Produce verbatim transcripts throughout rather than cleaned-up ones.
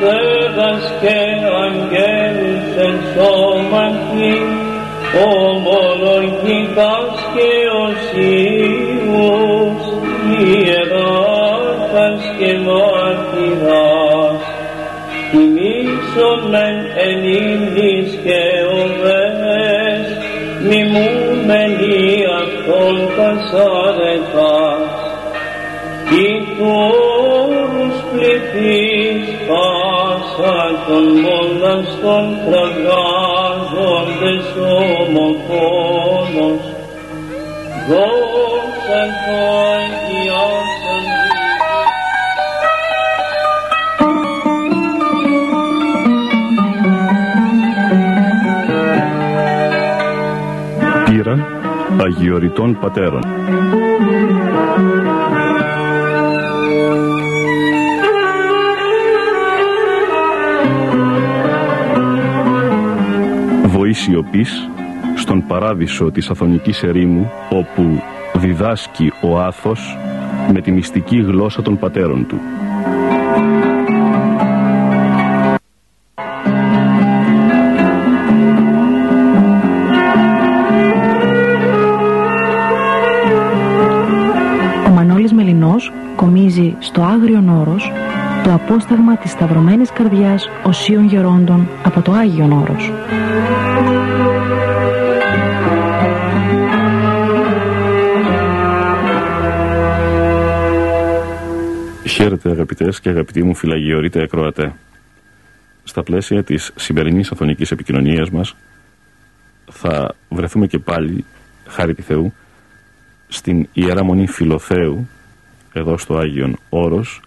Μέγας και Αγγέλης εν σώματι, ομολογητάσκε ως Υιούς, ιεράτας και μάρτυρας, κι Μίσο Μεν εν ύλης και οδές, μιμούμενοι αυτών τας αρετάς, κι του όρους πληθείς πάσα των μοναστών τραγάζοντες ομοφόνος, δώσαν το αγιάσαν. Πύρα Αγιοριτών Πατέρων. Βοή σιωπής στον παράδεισο της Αθωνικής ερήμου, όπου διδάσκει ο Άθος με τη μυστική γλώσσα των πατέρων του. Ο Μανώλης Μελινός κομίζει στο Άγριον Όρος το απόσταγμα της σταυρωμένης καρδιάς οσίων γερόντων από το Άγιον Όρος. Χαίρετε αγαπητές και αγαπητοί μου φιλαγιορείτε ακροατέ. Στα πλαίσια της σημερινής αθωνικής επικοινωνίας μας θα βρεθούμε και πάλι, χάρη τη Θεού, στην Ιερά Μονή Φιλοθέου, εδώ στο Άγιον Όρος,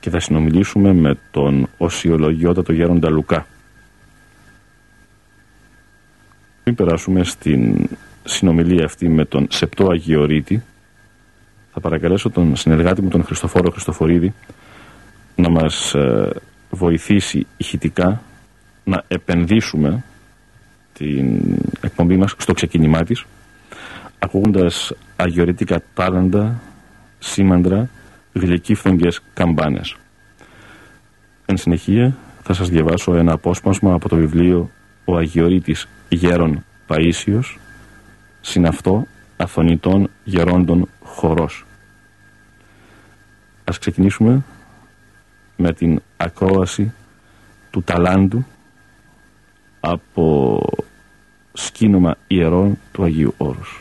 και θα συνομιλήσουμε με τον οσιολογιότατο Γέροντα Λουκά. Πριν περάσουμε στην συνομιλία αυτή με τον Σεπτό Αγιορείτη, θα παρακαλέσω τον συνεργάτη μου, τον Χριστοφόρο Χριστοφορίδη, να μας ε, βοηθήσει ηχητικά να επενδύσουμε την εκπομπή μας στο ξεκίνημά της, ακούγοντας αγιορείτικα τάλαντα, σήμαντρα, γλυκύφθονγκες καμπάνες. Εν συνεχεία θα σας διαβάσω ένα απόσπασμα από το βιβλίο «Ο Αγιορείτης Γέρον Παΐσιος, συναυτό Αθωνιτών Γερόντων Χορός». Ας ξεκινήσουμε με την ακρόαση του ταλάντου από σκήνομα ιερών του Αγίου Όρους.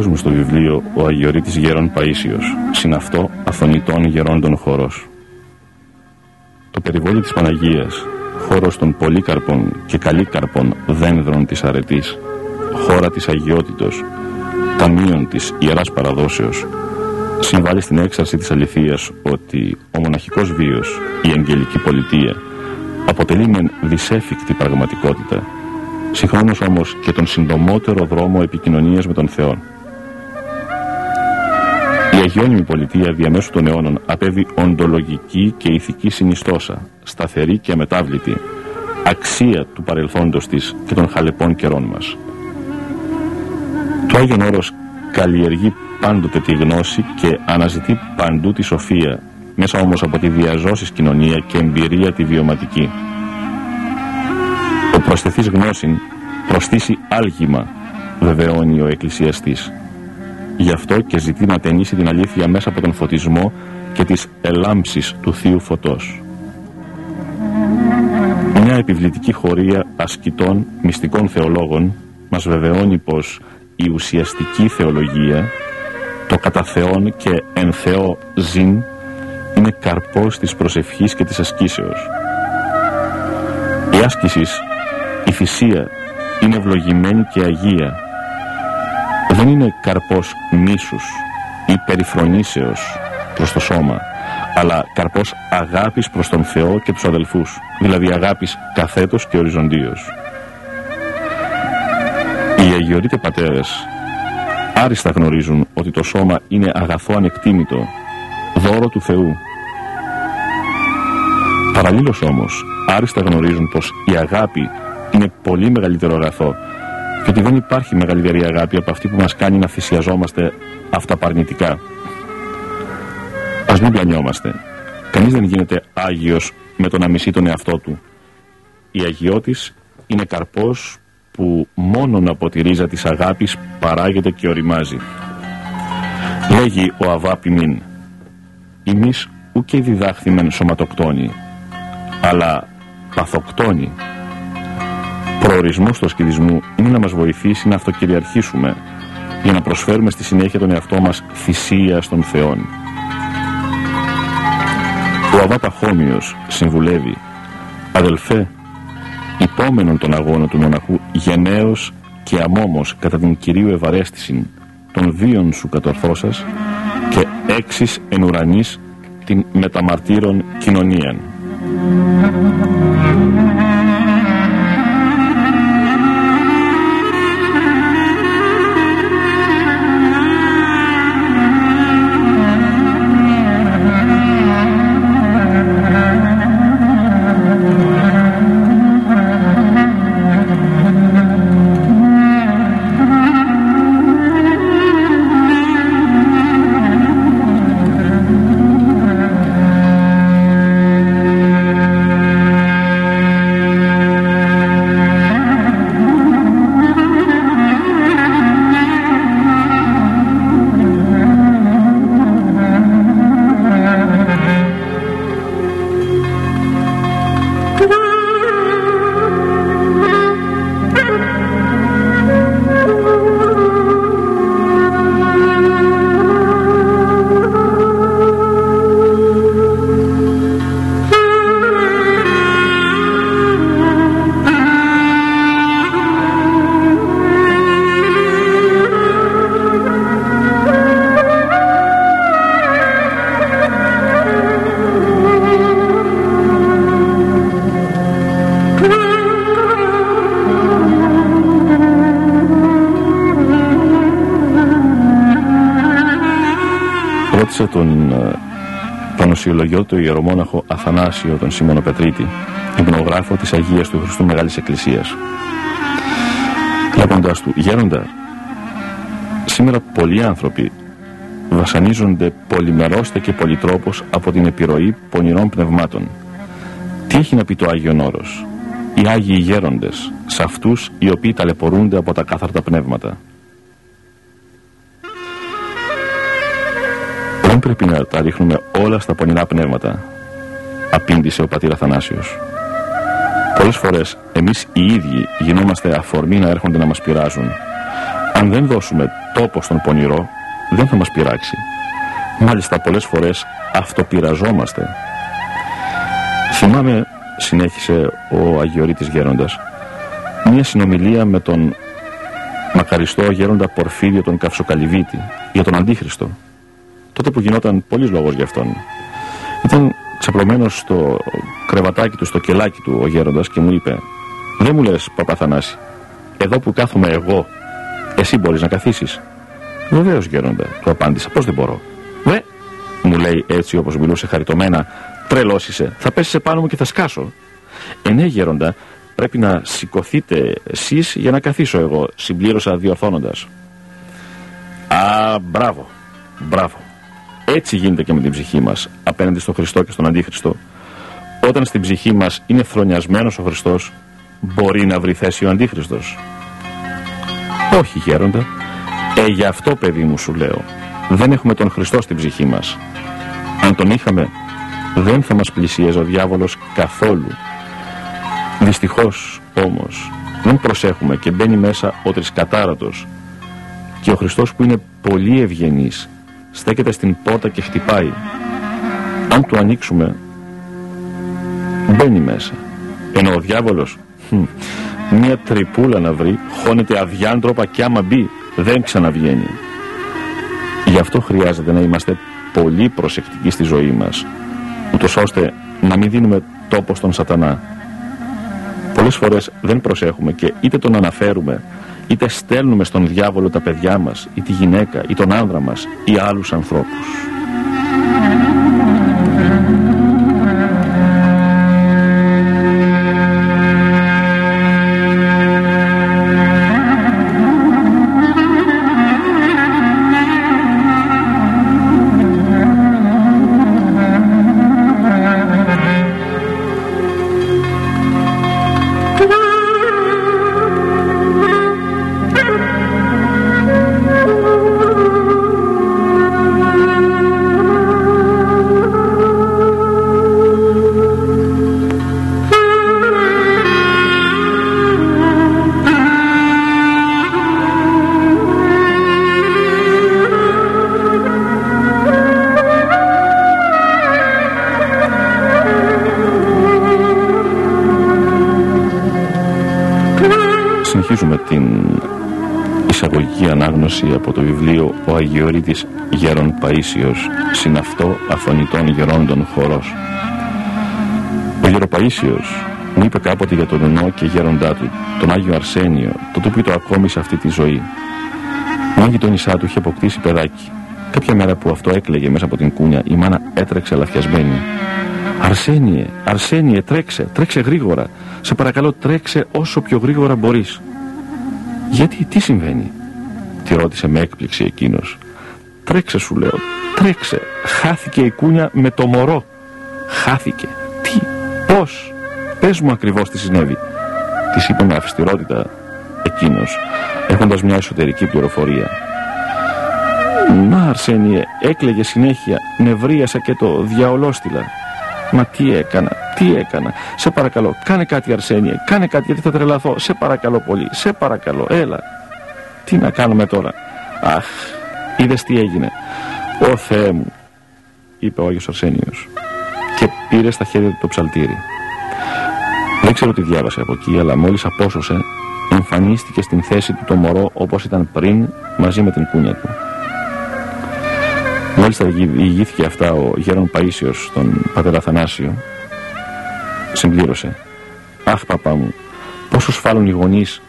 διαβάζουμε στο βιβλίο «Ο Αγιορείτης Γέρον Παΐσιος», συναυτό αθωνητών γερόντων χορός. Το περιβόλι της Παναγίας, χώρος των πολύκαρπων και καλύκαρπων δένδρων της αρετής, χώρα της αγιότητος, ταμείων της ιεράς παραδόσεως, συμβάλλει στην έξαρση της αληθείας ότι ο μοναχικός βίος, η αγγελική πολιτεία, αποτελεί μεν δυσέφικτη πραγματικότητα, συγχρόνως όμως και τον συντομότερο δρόμο επικοινωνίας με τον Θεό. Η αγιώνυμη πολιτεία διαμέσου των αιώνων απέβει οντολογική και ηθική συνιστόσα, σταθερή και αμετάβλητη, αξία του παρελθόντος της και των χαλεπών καιρών μας. Το Άγιον Όρος καλλιεργεί πάντοτε τη γνώση και αναζητεί παντού τη σοφία, μέσα όμως από τη διαζώσης κοινωνία και εμπειρία τη βιωματική. Ο προσθεθείς γνώσιν προστίσει άλγημα, βεβαιώνει ο εκκλησιαστής. Γι' αυτό και ζητεί να ταινίσει την αλήθεια μέσα από τον φωτισμό και τις ελάμψεις του Θείου Φωτός. Μια επιβλητική χωρία ασκητών, μυστικών θεολόγων μας βεβαιώνει πως η ουσιαστική θεολογία, το κατά Θεόν και εν Θεό ζήν, είναι καρπός της προσευχής και της ασκήσεως. Η άσκηση, η θυσία, είναι ευλογημένη και αγία. Δεν είναι καρπός μίσους ή περιφρονήσεως προς το σώμα, αλλά καρπός αγάπης προς τον Θεό και τους αδελφούς, δηλαδή αγάπης καθέτος και οριζοντίως. Οι αγιορείτες πατέρες άριστα γνωρίζουν ότι το σώμα είναι αγαθό ανεκτήμητο, δώρο του Θεού. Παραλλήλως όμως, άριστα γνωρίζουν πως η αγάπη είναι πολύ μεγαλύτερο αγαθό και ότι δεν υπάρχει μεγαλύτερη αγάπη από αυτή που μας κάνει να θυσιαζόμαστε αυταπαρνητικά. Ας μην πλανιόμαστε. Κανείς δεν γίνεται άγιος με το να μισεί τον εαυτό του. Η αγιώτης είναι καρπός που μόνον από τη ρίζα της αγάπης παράγεται και οριμάζει. Λέγει ο Αββά Ποιμήν: «Εμείς ουκ και διδάχθημεν σωματοκτόνοι, αλλά παθοκτόνοι». Προορισμός του ασκητισμού είναι να μας βοηθήσει να αυτοκυριαρχήσουμε, για να προσφέρουμε στη συνέχεια τον εαυτό μας θυσία στον Θεό. Ο Αβάτα Χώμιος συμβουλεύει: «Αδελφέ, υπόμενον τον αγώνα του μοναχού γενναίος και αμόμος κατά την Κυρίου ευαρέστησιν των βίων σου κατορθώσας και έξις εν ουρανής την μεταμαρτύρων κοινωνίαν». Τον πανοσιολογιό του ιερομόναχο Αθανάσιο τον Σιμωνοπετρίτη, υπνογράφο της Αγίας του Χριστού Μεγάλης Εκκλησίας, λέγοντας του: «Γέροντα, σήμερα πολλοί άνθρωποι βασανίζονται πολυμερώστα και πολυτρόπως από την επιρροή πονηρών πνευμάτων. Τι έχει να πει το Άγιον Όρος, οι Άγιοι Γέροντες, σε αυτούς οι οποίοι ταλαιπωρούνται από τα κάθαρτα πνεύματα? Πρέπει να τα ρίχνουμε όλα στα πονηρά πνεύματα», απήντησε ο πατήρ Αθανάσιος. «Πολλές φορές εμείς οι ίδιοι γινόμαστε αφορμή να έρχονται να μας πειράζουν. Αν δεν δώσουμε τόπο στον πονηρό, δεν θα μας πειράξει. Μάλιστα πολλές φορές αυτοπειραζόμαστε. Θυμάμαι, συνέχισε ο Αγιορείτης Γέροντας, μια συνομιλία με τον μακαριστό Γέροντα Πορφύριο τον Καυσοκαλυβίτη για τον Αντίχριστο, τότε που γινόταν πολλής λόγος για αυτόν. Ήταν ξαπλωμένος στο κρεβατάκι του, στο κελάκι του ο Γέροντας, και μου είπε: «Δεν μου λες, Παπαθανάση, εδώ που κάθομαι εγώ, εσύ μπορείς να καθίσεις?» «Βεβαίως, Γέροντα», του απάντησα, «πώς δεν μπορώ?» «Βε», μου λέει, έτσι όπως μιλούσε χαριτωμένα, «τρελός είσαι, θα πέσεις επάνω μου και θα σκάσω». «Ε, ναι, Γέροντα, πρέπει να σηκωθείτε εσείς για να καθίσω εγώ», συμπλήρωσα διορθώνοντας. «Α, μπράβο, μπράβο. Έτσι γίνεται και με την ψυχή μας απέναντι στον Χριστό και στον Αντίχριστο. Όταν στην ψυχή μας είναι φρονιασμένος ο Χριστός, μπορεί να βρει θέση ο Αντίχριστος?» «Όχι, Γέροντα». «Ε, γι' αυτό, παιδί μου, σου λέω, δεν έχουμε τον Χριστό στην ψυχή μας. Αν τον είχαμε, δεν θα μας πλησίαζε ο διάβολος καθόλου. Δυστυχώς, όμως, δεν προσέχουμε και μπαίνει μέσα ο τρισκατάρατος. Και ο Χριστός, που είναι πολύ ευγενής, στέκεται στην πόρτα και χτυπάει. Αν του ανοίξουμε, μπαίνει μέσα. Ενώ ο διάβολος, μια τρυπούλα να βρει, χώνεται αδιάντροπα, και άμα μπει, δεν ξαναβγαίνει. Γι' αυτό χρειάζεται να είμαστε πολύ προσεκτικοί στη ζωή μας, ούτως ώστε να μην δίνουμε τόπο στον σατανά. Πολλές φορές δεν προσέχουμε και είτε τον αναφέρουμε, είτε στέλνουμε στον διάβολο τα παιδιά μας, ή τη γυναίκα, ή τον άνδρα μας, ή άλλους ανθρώπους». Συνεχίζουμε την εισαγωγική ανάγνωση από το βιβλίο «Ο Αγιορείτης Γέρον Παΐσιος, συναυτό αθωνητών γερόντων χορός». Ο Γέρο Παΐσιος μου είπε κάποτε για τον νονό και γέροντά του, τον Άγιο Αρσένιο, τότε που το ακόμη σε αυτή τη ζωή. Μια γειτονισά του είχε αποκτήσει παιδάκι. Κάποια μέρα που αυτό έκλαιγε μέσα από την κούνια, η μάνα έτρεξε αλαφιασμένη. «Αρσένιε, Αρσένιε, τρέξε, τρέξε γρήγορα. Σε παρακαλώ, τρέξε όσο πιο γρήγορα μπορείς». «Γιατί, τι συμβαίνει?» τη ρώτησε με έκπληξη εκείνος. «Τρέξε, σου λέω, τρέξε. Χάθηκε η κούνια με το μωρό». «Χάθηκε? Τι, πώς? Πες μου ακριβώς τι συνέβη», της είπε με αυστηρότητα εκείνος, έχοντας μια εσωτερική πληροφορία. «Μα, Αρσένιε, έκλαιγε συνέχεια, νευρίασα και το διαολόστηλα». «Μα τι έκανα, τι έκανα, σε παρακαλώ, κάνε κάτι, Αρσένιε, κάνε κάτι, γιατί θα τρελαθώ, σε παρακαλώ πολύ, σε παρακαλώ, έλα». «Τι να κάνουμε τώρα?» «Αχ, είδες τι έγινε?» «Ω Θεέ μου», είπε ο Άγιος Αρσένιος, και πήρε στα χέρια του το ψαλτήρι. Δεν ξέρω τι διάβασε από εκεί, αλλά μόλις απόσωσε, εμφανίστηκε στην θέση του το μωρό όπως ήταν πριν, μαζί με την κούνια του. Μάλιστα διηγήθηκε αυτά ο Γέρον Παΐσιος στον πατέρα Αθανάσιο. Συμπλήρωσε: «Αχ, παπά μου, πόσο σφάλουν οι γονείς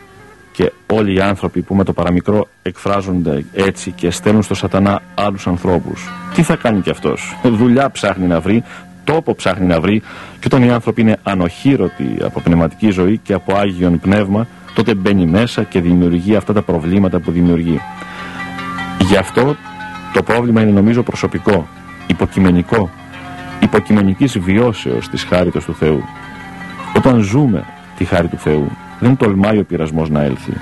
και όλοι οι άνθρωποι που με το παραμικρό εκφράζονται έτσι και στέλνουν στο σατανά άλλους ανθρώπους. Τι θα κάνει κι αυτός? Δουλειά ψάχνει να βρει, τόπο ψάχνει να βρει, και όταν οι άνθρωποι είναι ανοχήρωτοι από πνευματική ζωή και από Άγιον Πνεύμα, τότε μπαίνει μέσα και δημιουργεί αυτά τα προβλήματα που δημιουργεί. Γι' αυτό το πρόβλημα είναι, νομίζω, προσωπικό, υποκειμενικό, υποκειμενικής βιώσεως της χάριτος του Θεού. Όταν ζούμε τη χάρη του Θεού, δεν τολμάει ο πειρασμός να έλθει».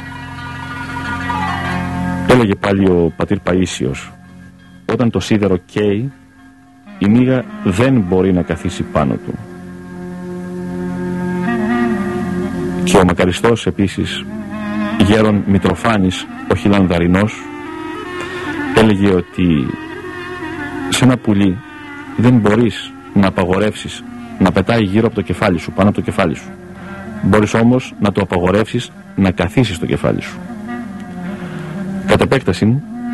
Έλεγε πάλι ο πατήρ Παΐσιος: «Όταν το σίδερο καίει, η μύγα δεν μπορεί να καθίσει πάνω του». Και ο μακαριστός επίσης γέρον Μητροφάνης ο Χιλανδαρινός έλεγε ότι σε ένα πουλί δεν μπορείς να απαγορεύσεις να πετάει γύρω από το κεφάλι σου, πάνω από το κεφάλι σου. Μπορείς όμως να το απαγορεύσεις να καθίσεις το κεφάλι σου. Κατ' επέκταση,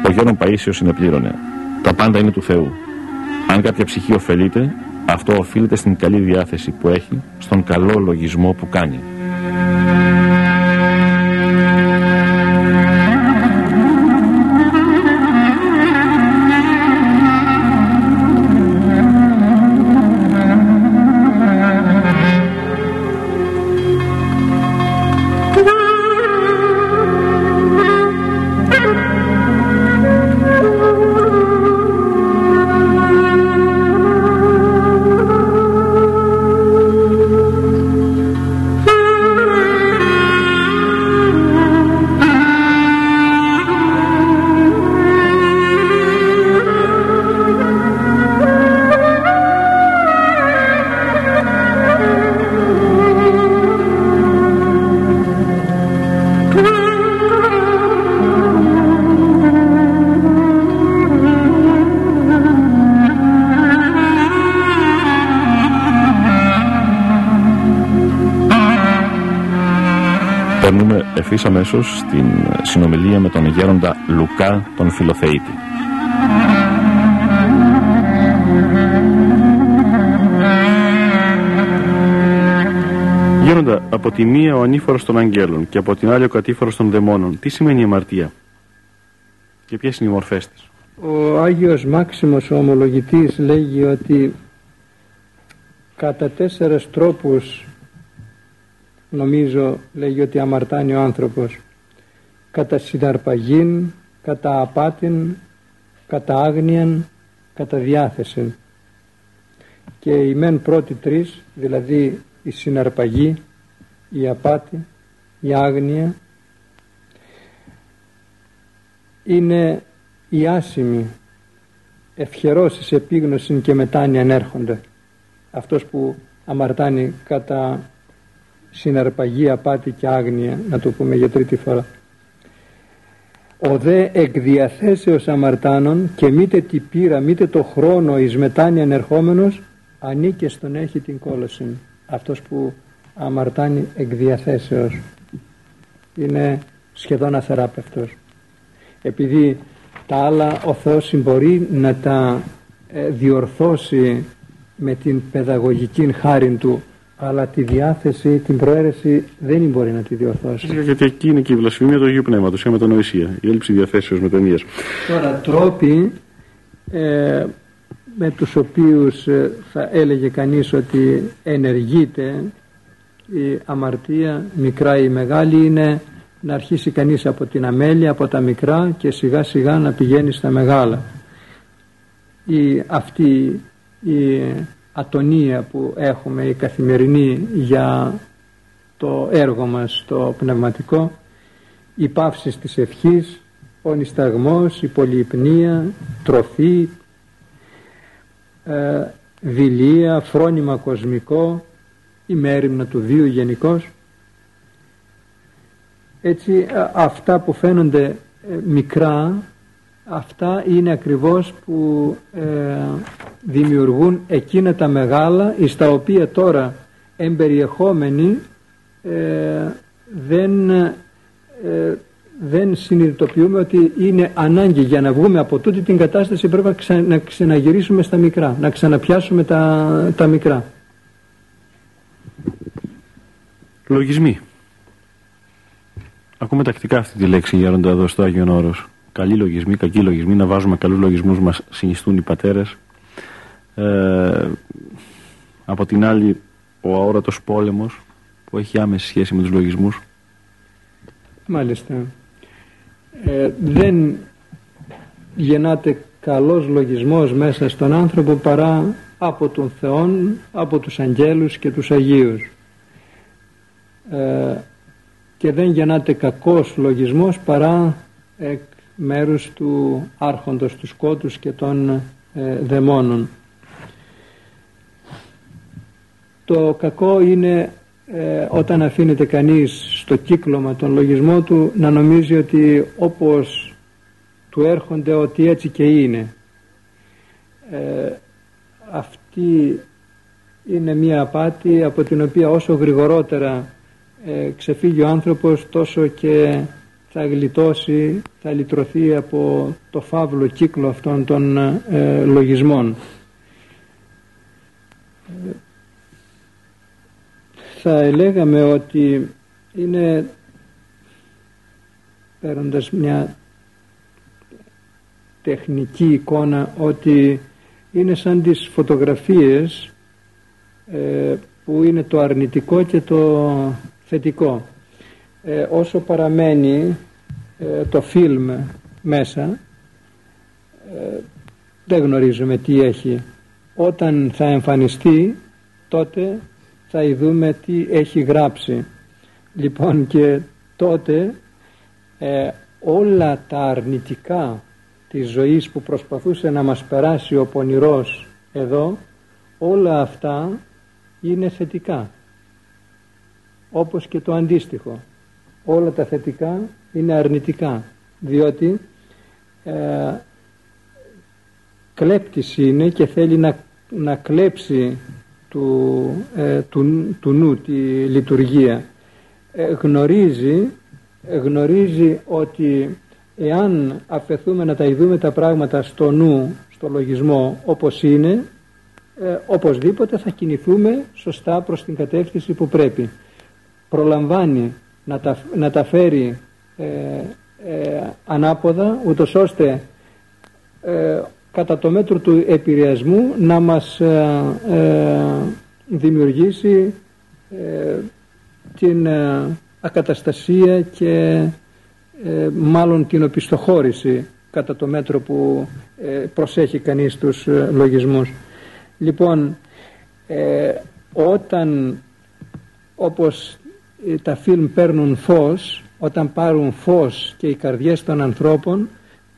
ο Γέρον Παΐσιος συνεπλήρωνε. Τα πάντα είναι του Θεού. Αν κάποια ψυχή ωφελείται, αυτό οφείλεται στην καλή διάθεση που έχει, στον καλό λογισμό που κάνει. Ευθύς αμέσως στην συνομιλία με τον γέροντα Λουκά τον Φιλοθεΐτη. Γέροντα, από τη μία ο ανήφορος των αγγέλων και από την άλλη ο κατήφορος των δαιμόνων. Τι σημαίνει η αμαρτία και ποιες είναι οι μορφές της? Ο Άγιος Μάξιμος ο ομολογητής λέγει ότι κατά τέσσερες τρόπους, νομίζω, λέγει ότι αμαρτάνει ο άνθρωπος: κατά συναρπαγήν, κατά απάτην, κατά άγνοιαν, κατά διάθεση. Και οι μεν πρώτοι τρεις, δηλαδή η συναρπαγή, η απάτη, η άγνοια, είναι οι άσημοι. Ευχερός εις επίγνωσιν και μετάνοιαν έρχονται. Αυτός που αμαρτάνει κατά συναρπαγή, απάτη και άγνοια, να το πούμε για τρίτη φορά. Ο δε εκ διαθέσεως αμαρτάνων και μήτε τη πείρα μήτε το χρόνο εις μετάνοιαν ερχόμενος, ανήκε στον έχει την κόλωση. Αυτός που αμαρτάνει εκ διαθέσεως είναι σχεδόν αθεράπευτος, επειδή τα άλλα ο Θεός μπορεί να τα ε, διορθώσει με την παιδαγωγική χάριν του, αλλά τη διάθεση, την προαίρεση δεν μπορεί να τη διορθώσει. Γιατί εκεί είναι και η βλασφημία του Αγίου Πνεύματος, η μετανοησία, η έλλειψη διαθέσεως μετανοίας. Τώρα, τρόποι ε, με τους οποίους ε, θα έλεγε κανείς ότι ενεργείται η αμαρτία, μικρά ή μεγάλη, είναι να αρχίσει κανείς από την αμέλεια, από τα μικρά, και σιγά σιγά να πηγαίνει στα μεγάλα. Η, αυτή η ατονία που έχουμε η καθημερινή για το έργο μας το πνευματικό, η παύση της ευχής, ο νησταγμός, η πολυυπνία, τροφή, ε, δειλία, φρόνημα κοσμικό, η μέριμνα του βίου γενικώς. Έτσι, αυτά που φαίνονται μικρά, αυτά είναι ακριβώς που ε, δημιουργούν εκείνα τα μεγάλα, εις τα οποία τώρα εμπεριεχόμενοι ε, δεν, ε, δεν συνειδητοποιούμε ότι είναι ανάγκη. Για να βγούμε από τούτη την κατάσταση πρέπει να, ξα, να ξαναγυρίσουμε στα μικρά, να ξαναπιάσουμε τα, τα μικρά. Λογισμοί. Ακούμε τακτικά αυτή τη λέξη, Γέροντα, εδώ στο Άγιον Όρος. Καλοί λογισμοί, κακοί λογισμοί, να βάζουμε καλούς λογισμούς μας συνιστούν οι πατέρες. Ε, από την άλλη, ο αόρατος πόλεμος που έχει άμεση σχέση με τους λογισμούς. Μάλιστα. Ε, δεν γεννάται καλός λογισμός μέσα στον άνθρωπο παρά από τον Θεό, από τους αγγέλους και τους Αγίους. Ε, και δεν γεννάται κακός λογισμός παρά εκ μέρους του άρχοντος, του σκότους και των ε, δαιμόνων. Το κακό είναι ε, όταν αφήνεται κανείς στο κύκλωμα τον λογισμό του να νομίζει ότι όπως του έρχονται ότι έτσι και είναι. Ε, αυτή είναι μια απάτη από την οποία όσο γρηγορότερα ε, ξεφύγει ο άνθρωπος, τόσο και θα γλιτώσει, θα λυτρωθεί από το φαύλο κύκλο αυτών των ε, λογισμών. Ε, θα έλεγαμε ότι είναι, παίρνοντας μια τεχνική εικόνα, ότι είναι σαν τις φωτογραφίες ε, που είναι το αρνητικό και το θετικό. Ε, όσο παραμένει ε, το φιλμ μέσα, ε, δεν γνωρίζουμε τι έχει. Όταν θα εμφανιστεί, τότε θα ειδούμε τι έχει γράψει. Λοιπόν, και τότε ε, όλα τα αρνητικά της ζωής που προσπαθούσε να μας περάσει ο πονηρός εδώ, όλα αυτά είναι θετικά, όπως και το αντίστοιχο. Όλα τα θετικά είναι αρνητικά, διότι ε, κλέπτης είναι και θέλει να, να κλέψει του, ε, του, του νου τη λειτουργία. Ε, γνωρίζει, ε, γνωρίζει ότι εάν αφαιθούμε να τα ειδούμε τα πράγματα στο νου, στο λογισμό, όπως είναι, ε, οπωσδήποτε θα κινηθούμε σωστά προς την κατεύθυνση που πρέπει. Προλαμβάνει να τα, να τα φέρει ε, ε, ανάποδα, ούτως ώστε ε, κατά το μέτρο του επηρεασμού να μας ε, ε, δημιουργήσει ε, την ε, ακαταστασία και ε, μάλλον την οπισθοχώρηση, κατά το μέτρο που ε, προσέχει κανείς τους ε, λογισμούς. Λοιπόν, ε, όταν, όπως τα φιλμ παίρνουν φως, όταν πάρουν φως και οι καρδιές των ανθρώπων,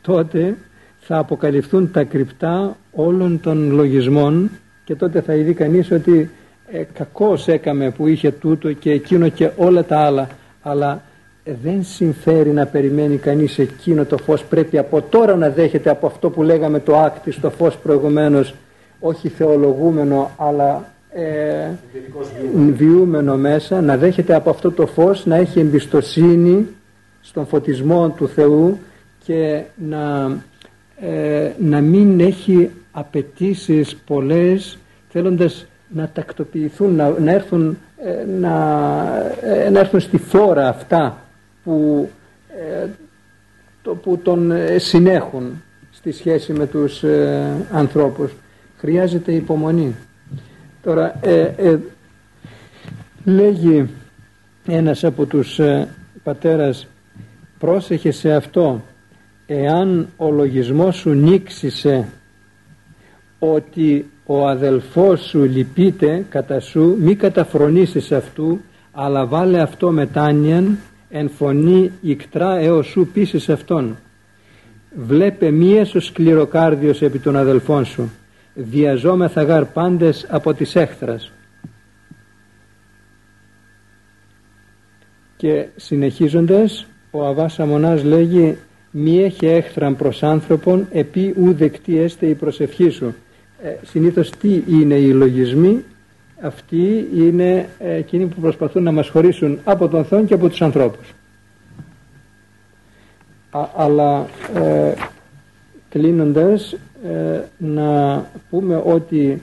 τότε θα αποκαλυφθούν τα κρυπτά όλων των λογισμών, και τότε θα ειδεί κανείς ότι ε, κακώς έκαμε που είχε τούτο και εκείνο και όλα τα άλλα. Αλλά δεν συμφέρει να περιμένει κανείς εκείνο το φως. Πρέπει από τώρα να δέχεται από αυτό που λέγαμε το άκτη στο φως προηγουμένως, όχι θεολογούμενο, αλλά Ε, βιούμενο μέσα, να δέχεται από αυτό το φως, να έχει εμπιστοσύνη στον φωτισμό του Θεού και να, ε, να μην έχει απαιτήσεις πολλές, θέλοντας να τακτοποιηθούν, να, να, έρθουν, ε, να, ε, να έρθουν στη φόρα αυτά που, ε, το, που τον συνέχουν στη σχέση με τους ε, ανθρώπους. Χρειάζεται υπομονή. Τώρα, ε, ε, λέγει ένας από τους ε, πατέρας, πρόσεχε σε αυτό, εάν ο λογισμός σου νίξησε ότι ο αδελφός σου λυπείται κατά σου, μη καταφρονήσεις αυτού, αλλά βάλε αυτό μετάνοιαν, εν φωνή ικτρά έως σου πείσεις αυτόν. Βλέπε μη έσως σκληροκάρδιος επί των αδελφών σου, διαζόμεθα γαρ πάντες από της έχθρας. Και συνεχίζοντας, ο Αββάς Αμμωνάς λέγει, μη έχει έχθραν προς άνθρωπον, επί ου δεκτή έστε η προσευχή σου. Ε, συνήθως τι είναι οι λογισμοί? Αυτοί είναι εκείνοι που προσπαθούν να μας χωρίσουν από τον Θεό και από τους ανθρώπους. Α, αλλά ε, κλείνοντας, Ε, να πούμε ότι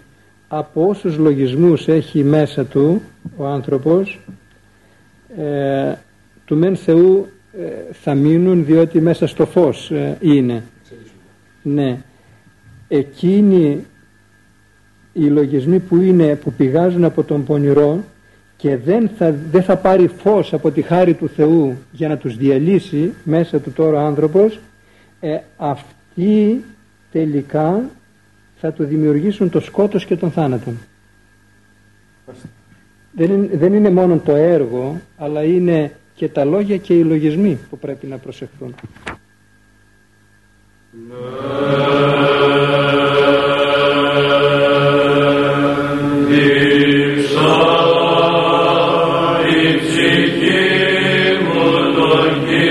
από όσους λογισμούς έχει μέσα του ο άνθρωπος, ε, του μεν Θεού ε, θα μείνουν, διότι μέσα στο φως ε, είναι. Ναι. Εκείνοι οι λογισμοί που, είναι, που πηγάζουν από τον πονηρό και δεν θα, δεν θα πάρει φως από τη χάρη του Θεού για να τους διαλύσει μέσα του τώρα ο άνθρωπος, ε, αυτοί τελικά θα του δημιουργήσουν το σκότος και τον θάνατο. Δεν είναι, δεν είναι μόνο το έργο, αλλά είναι και τα λόγια και οι λογισμοί που πρέπει να προσεχθούν. Oh.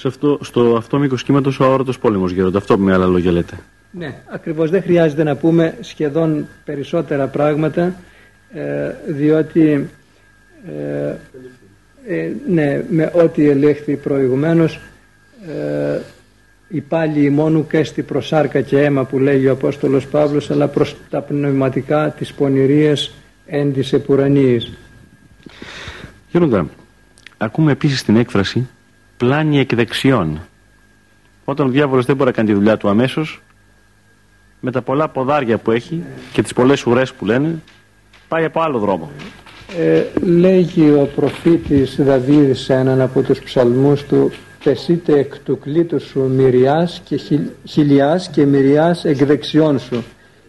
σε αυτό, στο αυτό μήκος κύματος ο αόρατος πόλεμος, Γέροντα. Αυτό με άλλα λόγια λέτε. Ναι, ακριβώς. Δεν χρειάζεται να πούμε σχεδόν περισσότερα πράγματα, ε, διότι ε, ε, ναι, με ό,τι ελέγχθη προηγουμένως, ε, υπάλληλοι μόνο και στη προσάρκα και αίμα που λέγει ο Απόστολος Παύλος, αλλά προς τα πνευματικά της πονηρίας εν της επουρανίας. Γέροντα, ακούμε επίσης την έκφραση πλάνη εκ δεξιών. Όταν ο διάβολος δεν μπορεί να κάνει τη δουλειά του αμέσως, με τα πολλά ποδάρια που έχει και τις πολλές ουρές που λένε, πάει από άλλο δρόμο. Ε, λέγει ο προφήτης Δαβίδ σε έναν από τους ψαλμούς του, «Πεσίτε εκ του κλήτου σου μυριάς και χιλ, χιλιάς και μυριάς εκ δεξιών σου,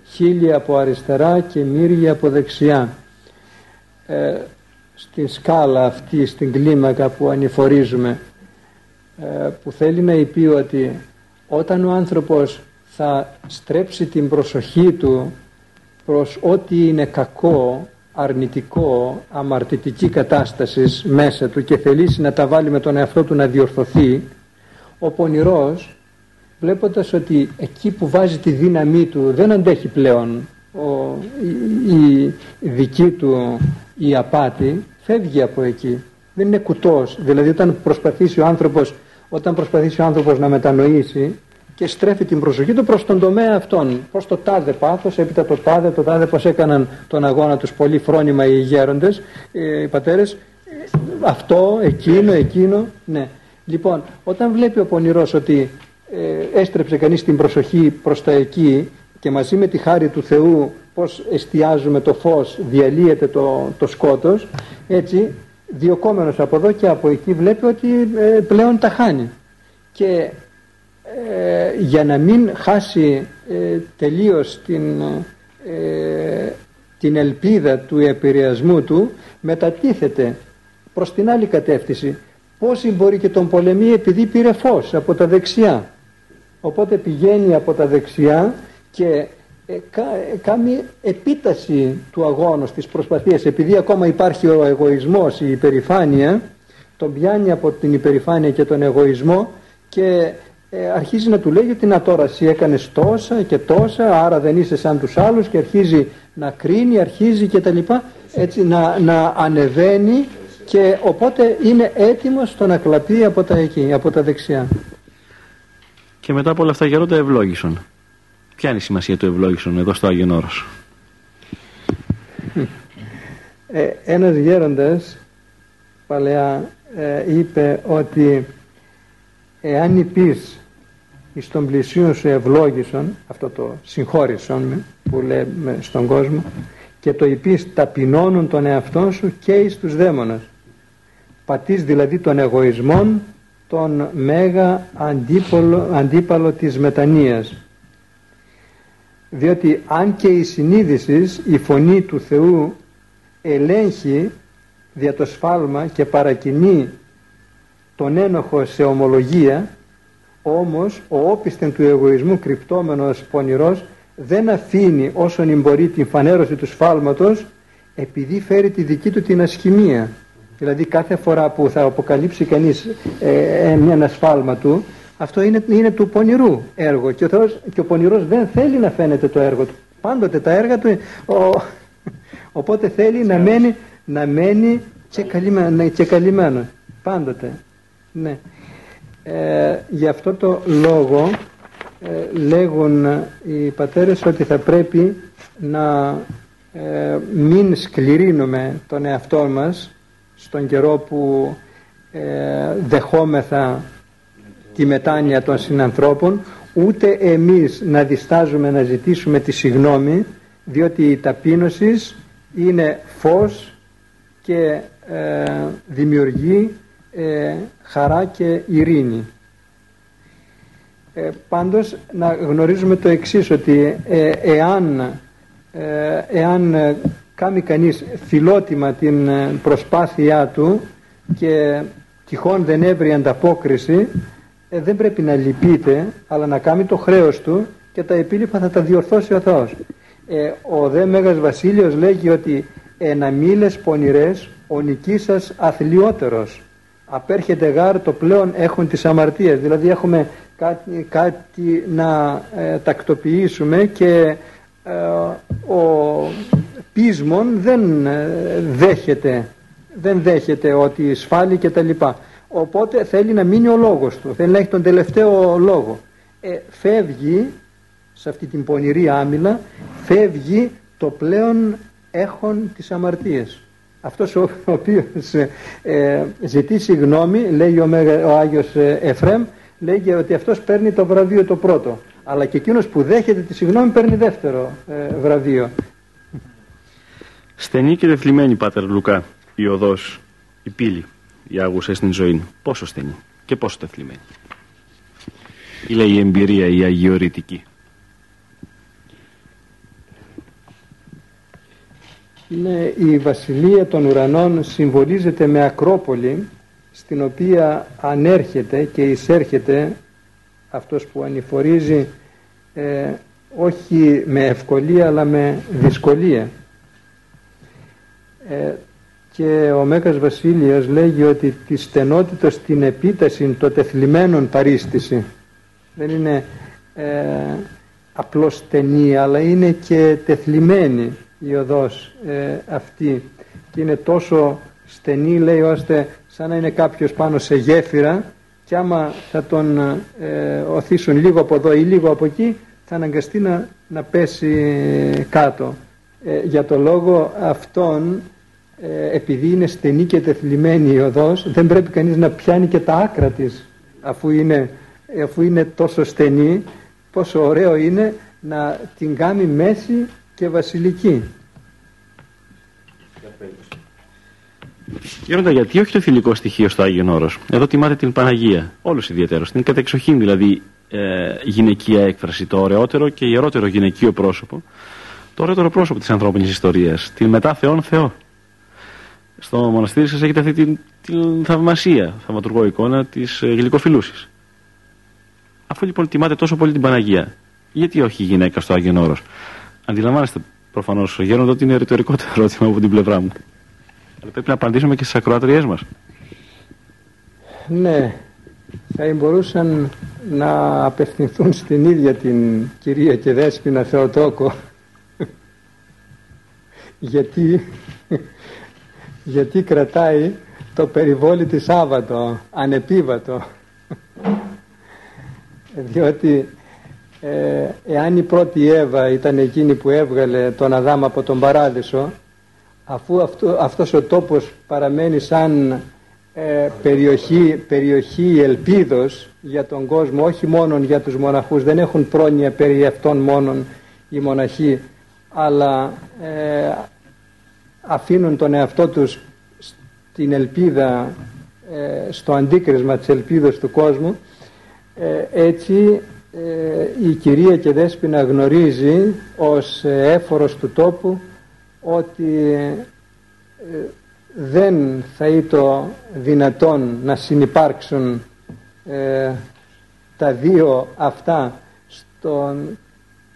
χίλια από αριστερά και μύρια από δεξιά». Ε, στην σκάλα αυτή, στην κλίμακα που ανηφορίζουμε, ε, που θέλει να υπεί ότι όταν ο άνθρωπος θα στρέψει την προσοχή του προς ό,τι είναι κακό, αρνητικό, αμαρτητική κατάσταση μέσα του και θελήσει να τα βάλει με τον εαυτό του να διορθωθεί, ο πονηρός, βλέποντας ότι εκεί που βάζει τη δύναμή του δεν αντέχει πλέον ο, η, η δική του η απάτη, φεύγει από εκεί, δεν είναι κουτός. Δηλαδή όταν προσπαθήσει ο άνθρωπος, όταν προσπαθήσει ο άνθρωπος να μετανοήσει και στρέφει την προσοχή του προς τον τομέα αυτόν, προς το τάδε πάθος, έπειτα το τάδε, το τάδε πως έκαναν τον αγώνα τους πολύ φρόνημα οι γέροντες, οι πατέρες, αυτό, εκείνο, εκείνο, ναι. Λοιπόν, όταν βλέπει ο πονηρός ότι ε, έστρεψε κανείς την προσοχή προς τα εκεί και μαζί με τη χάρη του Θεού πως εστιάζουμε το φως, διαλύεται το, το σκότος, έτσι, διωκόμενος από εδώ και από εκεί βλέπει ότι ε, πλέον τα χάνει. Και Ε, για να μην χάσει ε, τελείως την, ε, την ελπίδα του επηρεασμού του, μετατίθεται προς την άλλη κατεύθυνση. Πόσοι μπορεί και τον πολεμεί, επειδή πήρε φως από τα δεξιά. Οπότε πηγαίνει από τα δεξιά και ε, κα, ε, κάνει επίταση του αγώνα στις προσπαθίες, επειδή ακόμα υπάρχει ο εγωισμός, η υπερηφάνεια, τον πιάνει από την υπερηφάνεια και τον εγωισμό και Ε, αρχίζει να του λέγει ότι να τώρα εσύ έκανες τόσα και τόσα, άρα δεν είσαι σαν τους άλλους, και αρχίζει να κρίνει, αρχίζει και τα λοιπά, έτσι να, να ανεβαίνει, και οπότε είναι έτοιμος στο να κλαπεί από τα εκεί, από τα δεξιά. Και μετά από όλα αυτά, Γέροντα, ευλόγησον. Ποια είναι η σημασία του ευλόγησον εδώ στο Άγιον Όρος? Ε, ένας γέροντας παλαιά ε, είπε ότι εάν υπείς εις τον πλησίον σου ευλόγησον, αυτό το συγχώρησον που λέμε στον κόσμο, και το υπείς ταπεινώνουν τον εαυτόν σου και εις τους δαίμονας. Πατείς δηλαδή τον εγωισμόν, τον μέγα αντίπολο, αντίπαλο της μετανοίας. Διότι αν και η συνείδηση, η φωνή του Θεού ελέγχει δια το σφάλμα και παρακινεί τον ένοχο σε ομολογία, όμως ο όπισθεν του εγωισμού κρυπτόμενος πονηρός δεν αφήνει όσον μπορεί την φανέρωση του σφάλματος, επειδή φέρει τη δική του την ασχημία. Δηλαδή κάθε φορά που θα αποκαλύψει κανείς ε, ένα σφάλμα του, αυτό είναι, είναι του πονηρού έργο, και ο, Θεός, και ο πονηρός δεν θέλει να φαίνεται το έργο του, πάντοτε τα έργα του, ο, οπότε θέλει να μένει, να μένει και, καλυμμένο, και καλυμμένο πάντοτε. Ναι. Ε, γι' αυτό το λόγο ε, λέγουν οι πατέρες ότι θα πρέπει να ε, μην σκληρύνουμε τον εαυτό μας στον καιρό που ε, δεχόμεθα τη μετάνοια των συνανθρώπων, ούτε εμείς να διστάζουμε να ζητήσουμε τη συγνώμη, διότι η ταπείνωση είναι φως και ε, δημιουργεί Ε, χαρά και ειρήνη. Ε, πάντως να γνωρίζουμε το εξής, ότι ε, εάν, ε, εάν κάνει κανείς φιλότιμα την προσπάθειά του και τυχόν δεν έβρει ανταπόκριση, ε, δεν πρέπει να λυπείται, αλλά να κάνει το χρέος του και τα επίλοιπα θα τα διορθώσει ο Θεός. Ε, ο δε Μέγας Βασίλειος λέγει ότι «Εναμήλες πονηρές, ο νικήσας αθλιότερος». απέρχεται γάρ το πλέον έχουν τις αμαρτίες. Δηλαδή έχουμε κάτι, κάτι να ε, τακτοποιήσουμε και ε, ο πείσμον δεν ε, δέχεται, δεν δέχεται ότι σφάλει και τα λοιπά. Οπότε θέλει να μείνει ο λόγος του, θέλει να έχει τον τελευταίο λόγο. Ε, φεύγει σε αυτή την πονηρή άμυλα, φεύγει το πλέον έχων τις αμαρτίες. Αυτός ο οποίος ε, ζητεί συγγνώμη, λέει ο, Μέγα, ο Άγιος Εφραίμ, λέγει ότι αυτός παίρνει το βραβείο το πρώτο, αλλά και εκείνος που δέχεται τη συγγνώμη παίρνει δεύτερο ε, βραβείο. Στενή και δεθλιμμένη, Πάτερ Λουκά, η οδός, η πύλη, η άγουσα στην ζωή. Πόσο στενή και πόσο δεθλιμμένη. Ή λέει η εμπειρία η αγιορητική. Ναι, η βασιλεία των ουρανών συμβολίζεται με ακρόπολη στην οποία ανέρχεται και εισέρχεται αυτός που ανηφορίζει ε, όχι με ευκολία αλλά με δυσκολία. Ε, και ο Μέγας Βασίλειος λέγει ότι τη στενότητα την επίταση των τεθλιμμένων παρίστηση. Δεν είναι ε, απλώς στενή αλλά είναι και τεθλιμμένη η οδός ε, αυτή, και είναι τόσο στενή, λέει, ώστε σαν να είναι κάποιος πάνω σε γέφυρα και άμα θα τον ε, οθήσουν λίγο από εδώ ή λίγο από εκεί θα αναγκαστεί να, να πέσει κάτω. Ε, για το λόγο αυτόν, ε, επειδή είναι στενή και τεθλιμμένη η οδός, δεν πρέπει κανείς να πιάνει και τα άκρα της, αφού είναι, αφού είναι τόσο στενή. Πόσο ωραίο είναι να την κάνει μέση και βασιλική. Γέροντα, γιατί όχι το φιλικό στοιχείο στο Άγιον Όρος? Εδώ τιμάται την Παναγία, όλος ιδιαίτερος. Την κατεξοχήν δηλαδή ε, γυναικεία έκφραση, το ωραιότερο και ιερότερο γυναικείο πρόσωπο, το ωραιότερο πρόσωπο της ανθρώπινης ιστορίας, την μετά Θεόν Θεό. Στο μοναστήρι σας έχετε αυτή την, την θαυμασία, θαυματουργό εικόνα της ε, γλυκοφυλούσης. Αφού λοιπόν τιμάται τόσο πολύ την Παναγία, γιατί όχι η γυναίκα στο Άγιον Όρος? Αντιλαμβάνεστε προφανώς, Γέροντα, ότι είναι ρητορικό το ερώτημα από την πλευρά μου. Αλλά πρέπει να απαντήσουμε και στις ακροατριές μας. Ναι, θα μπορούσαν να απευθυνθούν στην ίδια την κυρία και Δέσποινα Θεοτόκο. γιατί, γιατί κρατάει το περιβόλι της Σάββατο, ανεπίβατο. Διότι... Ε, εάν η πρώτη Εύα ήταν εκείνη που έβγαλε τον Αδάμ από τον Παράδεισο, αφού αυτό, αυτός ο τόπος παραμένει σαν ε, περιοχή, περιοχή ελπίδος για τον κόσμο, όχι μόνο για τους μοναχούς, δεν έχουν πρόνοια περί αυτών μόνον οι μοναχοί, αλλά ε, αφήνουν τον εαυτό τους στην ελπίδα, ε, στο αντίκρισμα της ελπίδας του κόσμου, ε, έτσι Ε, η κυρία και Δέσποινα γνωρίζει ως έφορος του τόπου ότι ε, δεν θα ήτο δυνατόν να συνυπάρξουν ε, τα δύο αυτά στον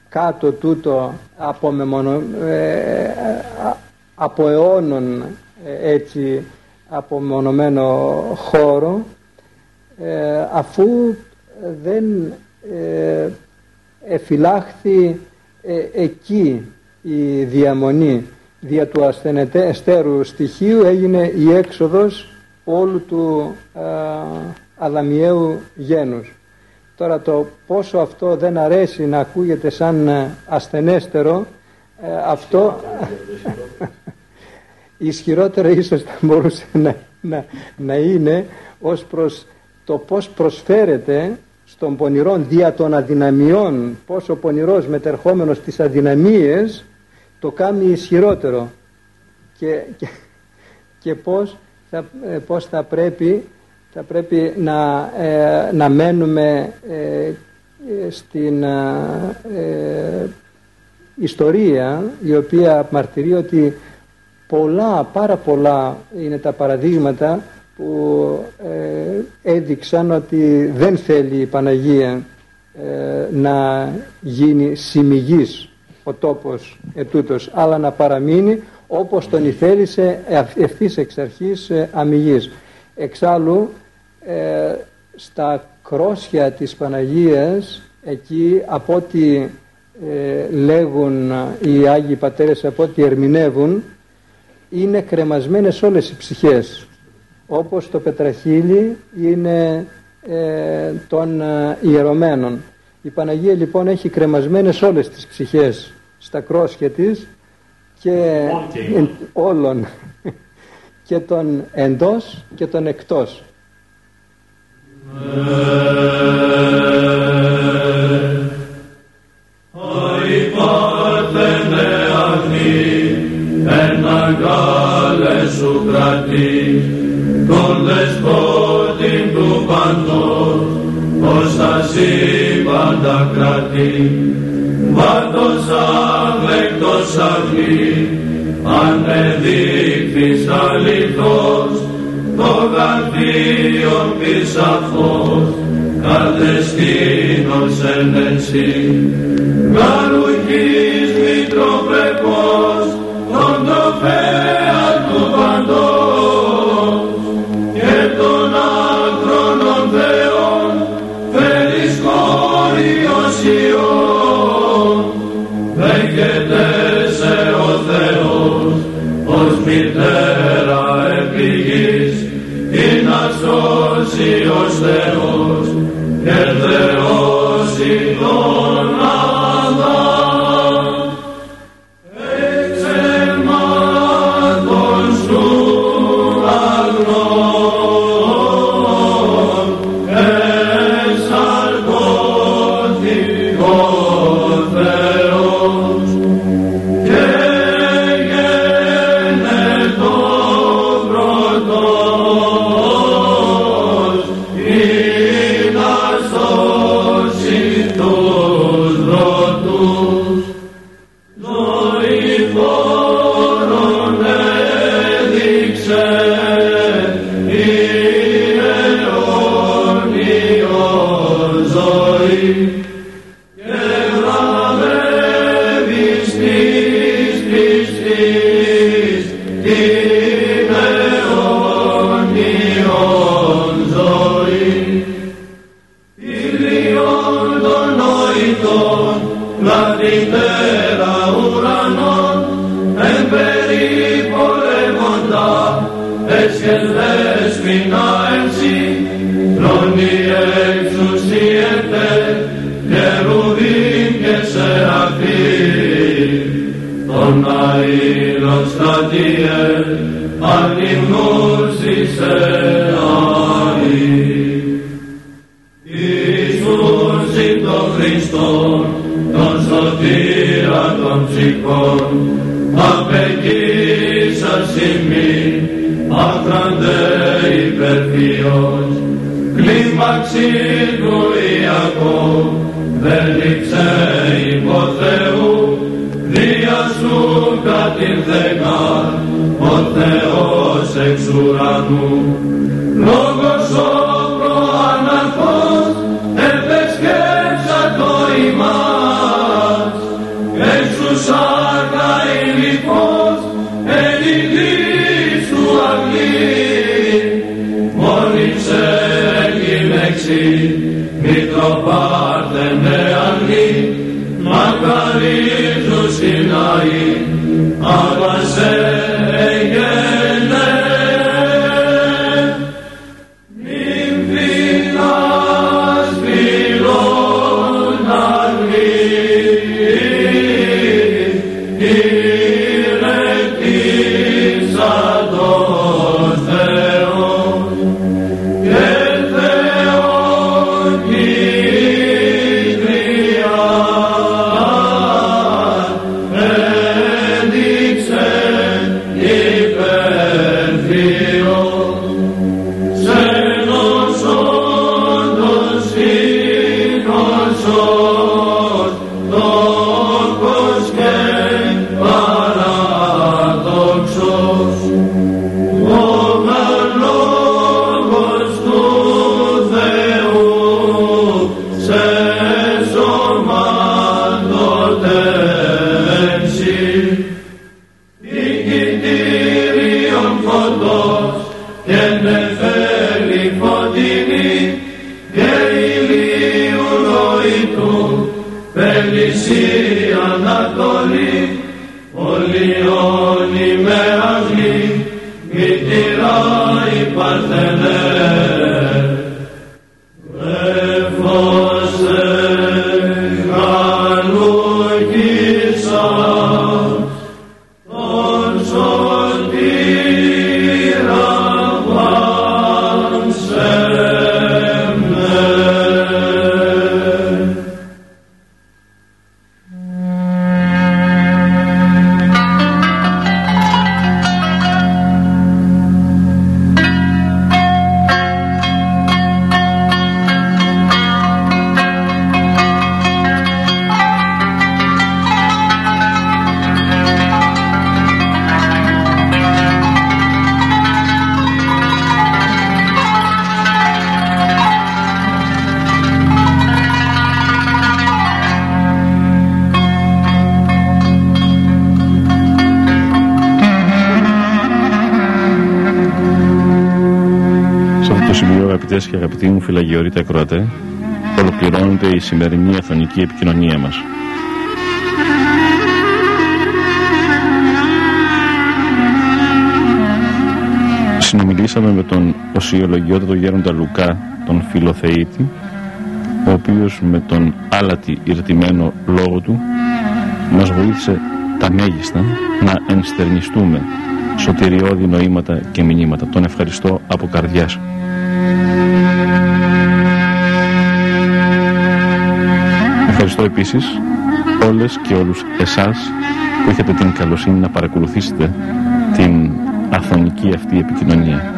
κάτω τούτο από, μεμονω, ε, από αιώνων ε, έτσι απομονωμένο χώρο, ε, αφού δεν Ε, εφυλάχθη ε, εκεί η διαμονή. Δια του ασθενετέρου στοιχείου έγινε η έξοδος όλου του ε, αδαμιαίου γένους. Τώρα το πόσο αυτό δεν αρέσει να ακούγεται σαν ασθενέστερο, ε, αυτό ισχυρότερο ίσως θα μπορούσε να, να, να είναι ως προς το πώς προσφέρεται στον πονηρών δια των αδυναμιών, πόσο πονηρός μετερχόμενος τις αδυναμίες το κάνει ισχυρότερο, και, και, και πώς, θα, πώς θα, πρέπει, θα πρέπει να, ε, να μένουμε ε, στην ε, ιστορία η οποία μαρτυρεί ότι πολλά, πάρα πολλά είναι τα παραδείγματα που ε, έδειξαν ότι δεν θέλει η Παναγία ε, να γίνει σημιγής ο τόπος ετούτος, αλλά να παραμείνει όπως τον ήθελησε ευθύς εξ αρχής αμιγής. Εξάλλου ε, στα κρόσια της Παναγίας, εκεί από ό,τι ε, λέγουν οι Άγιοι Πατέρες, από ό,τι ερμηνεύουν, είναι κρεμασμένες όλες οι ψυχές, όπως το πετραχύλι είναι ε, των ε, ιερωμένων. Η Παναγία λοιπόν έχει κρεμασμένες όλες τις ψυχές στα κρόσια της και okay. εν, όλων και των εντός και των εκτός. Τον δεσπότη του παντός, ως τα σύμπαντα κρατεί, βάρτος αμέκτος αυγή, ανεδείχθης αληθώς, το καρδίον πισαφός, κατεστήνων σενεσί, γαρουχής μητροπρεπός, τον τροφέα του παντός, μητέρα επιγής, ή να σώσει ως Θεός και θεώσει τον Αββά. Υπότιτλοι AUTHORWAVE Και αγαπητοί μου φιλαγιορείτε ακροατέ, ολοκληρώνεται η σημερινή αθωνική επικοινωνία μας. Συνομιλήσαμε με τον οσιολογιότατο Γέροντα Λουκά, τον Φιλοθεΐτη, ο οποίος με τον άλατη ηρτημένο λόγο του μας βοήθησε τα μέγιστα να ενστερνιστούμε σωτηριώδη νοήματα και μηνύματα. Τον ευχαριστώ από καρδιάς. Ευχαριστώ επίσης όλες και όλους εσάς που έχετε την καλοσύνη να παρακολουθήσετε την αθωνική αυτή επικοινωνία.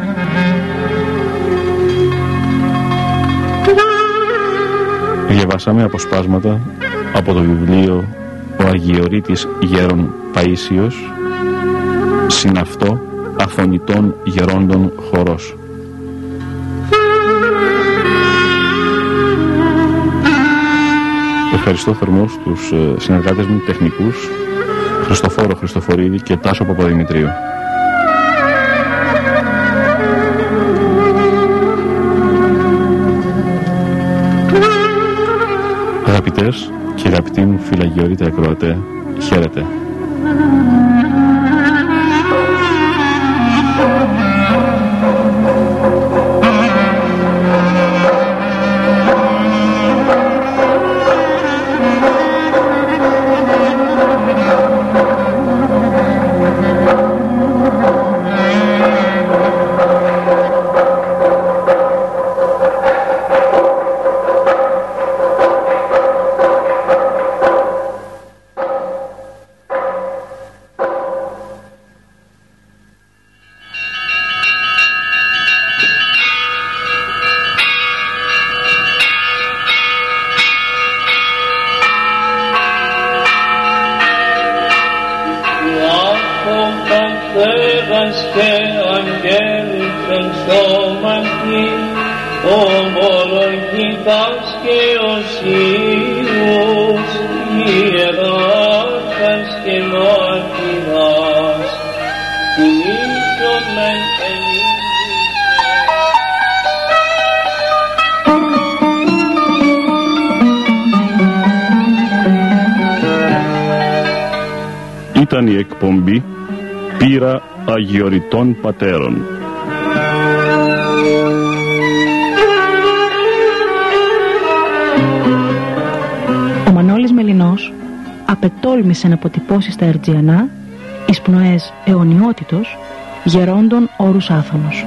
Διαβάσαμε αποσπάσματα από το βιβλίο «Ο Αγιορείτης Γέρον Παΐσιος, συναυτό αθωνητών γερόντων χορός». Ευχαριστώ θερμός τους συνεργάτες μου τεχνικούς, Χριστοφόρο Χριστοφορίδη και Τάσο Παπαδημητρίου. Αγαπητές και αγαπητοί μου φιλαγιορείτε ακροατέ, χαίρετε. Ήταν η εκπομπή «Πύρα Αγιοριτών Πατέρων». Ο Μανώλης Μελινός απετόλμησε να αποτυπώσει στα Ερτζιανά εις πνοές αιωνιότητος γερόντων όρους Άθωνος.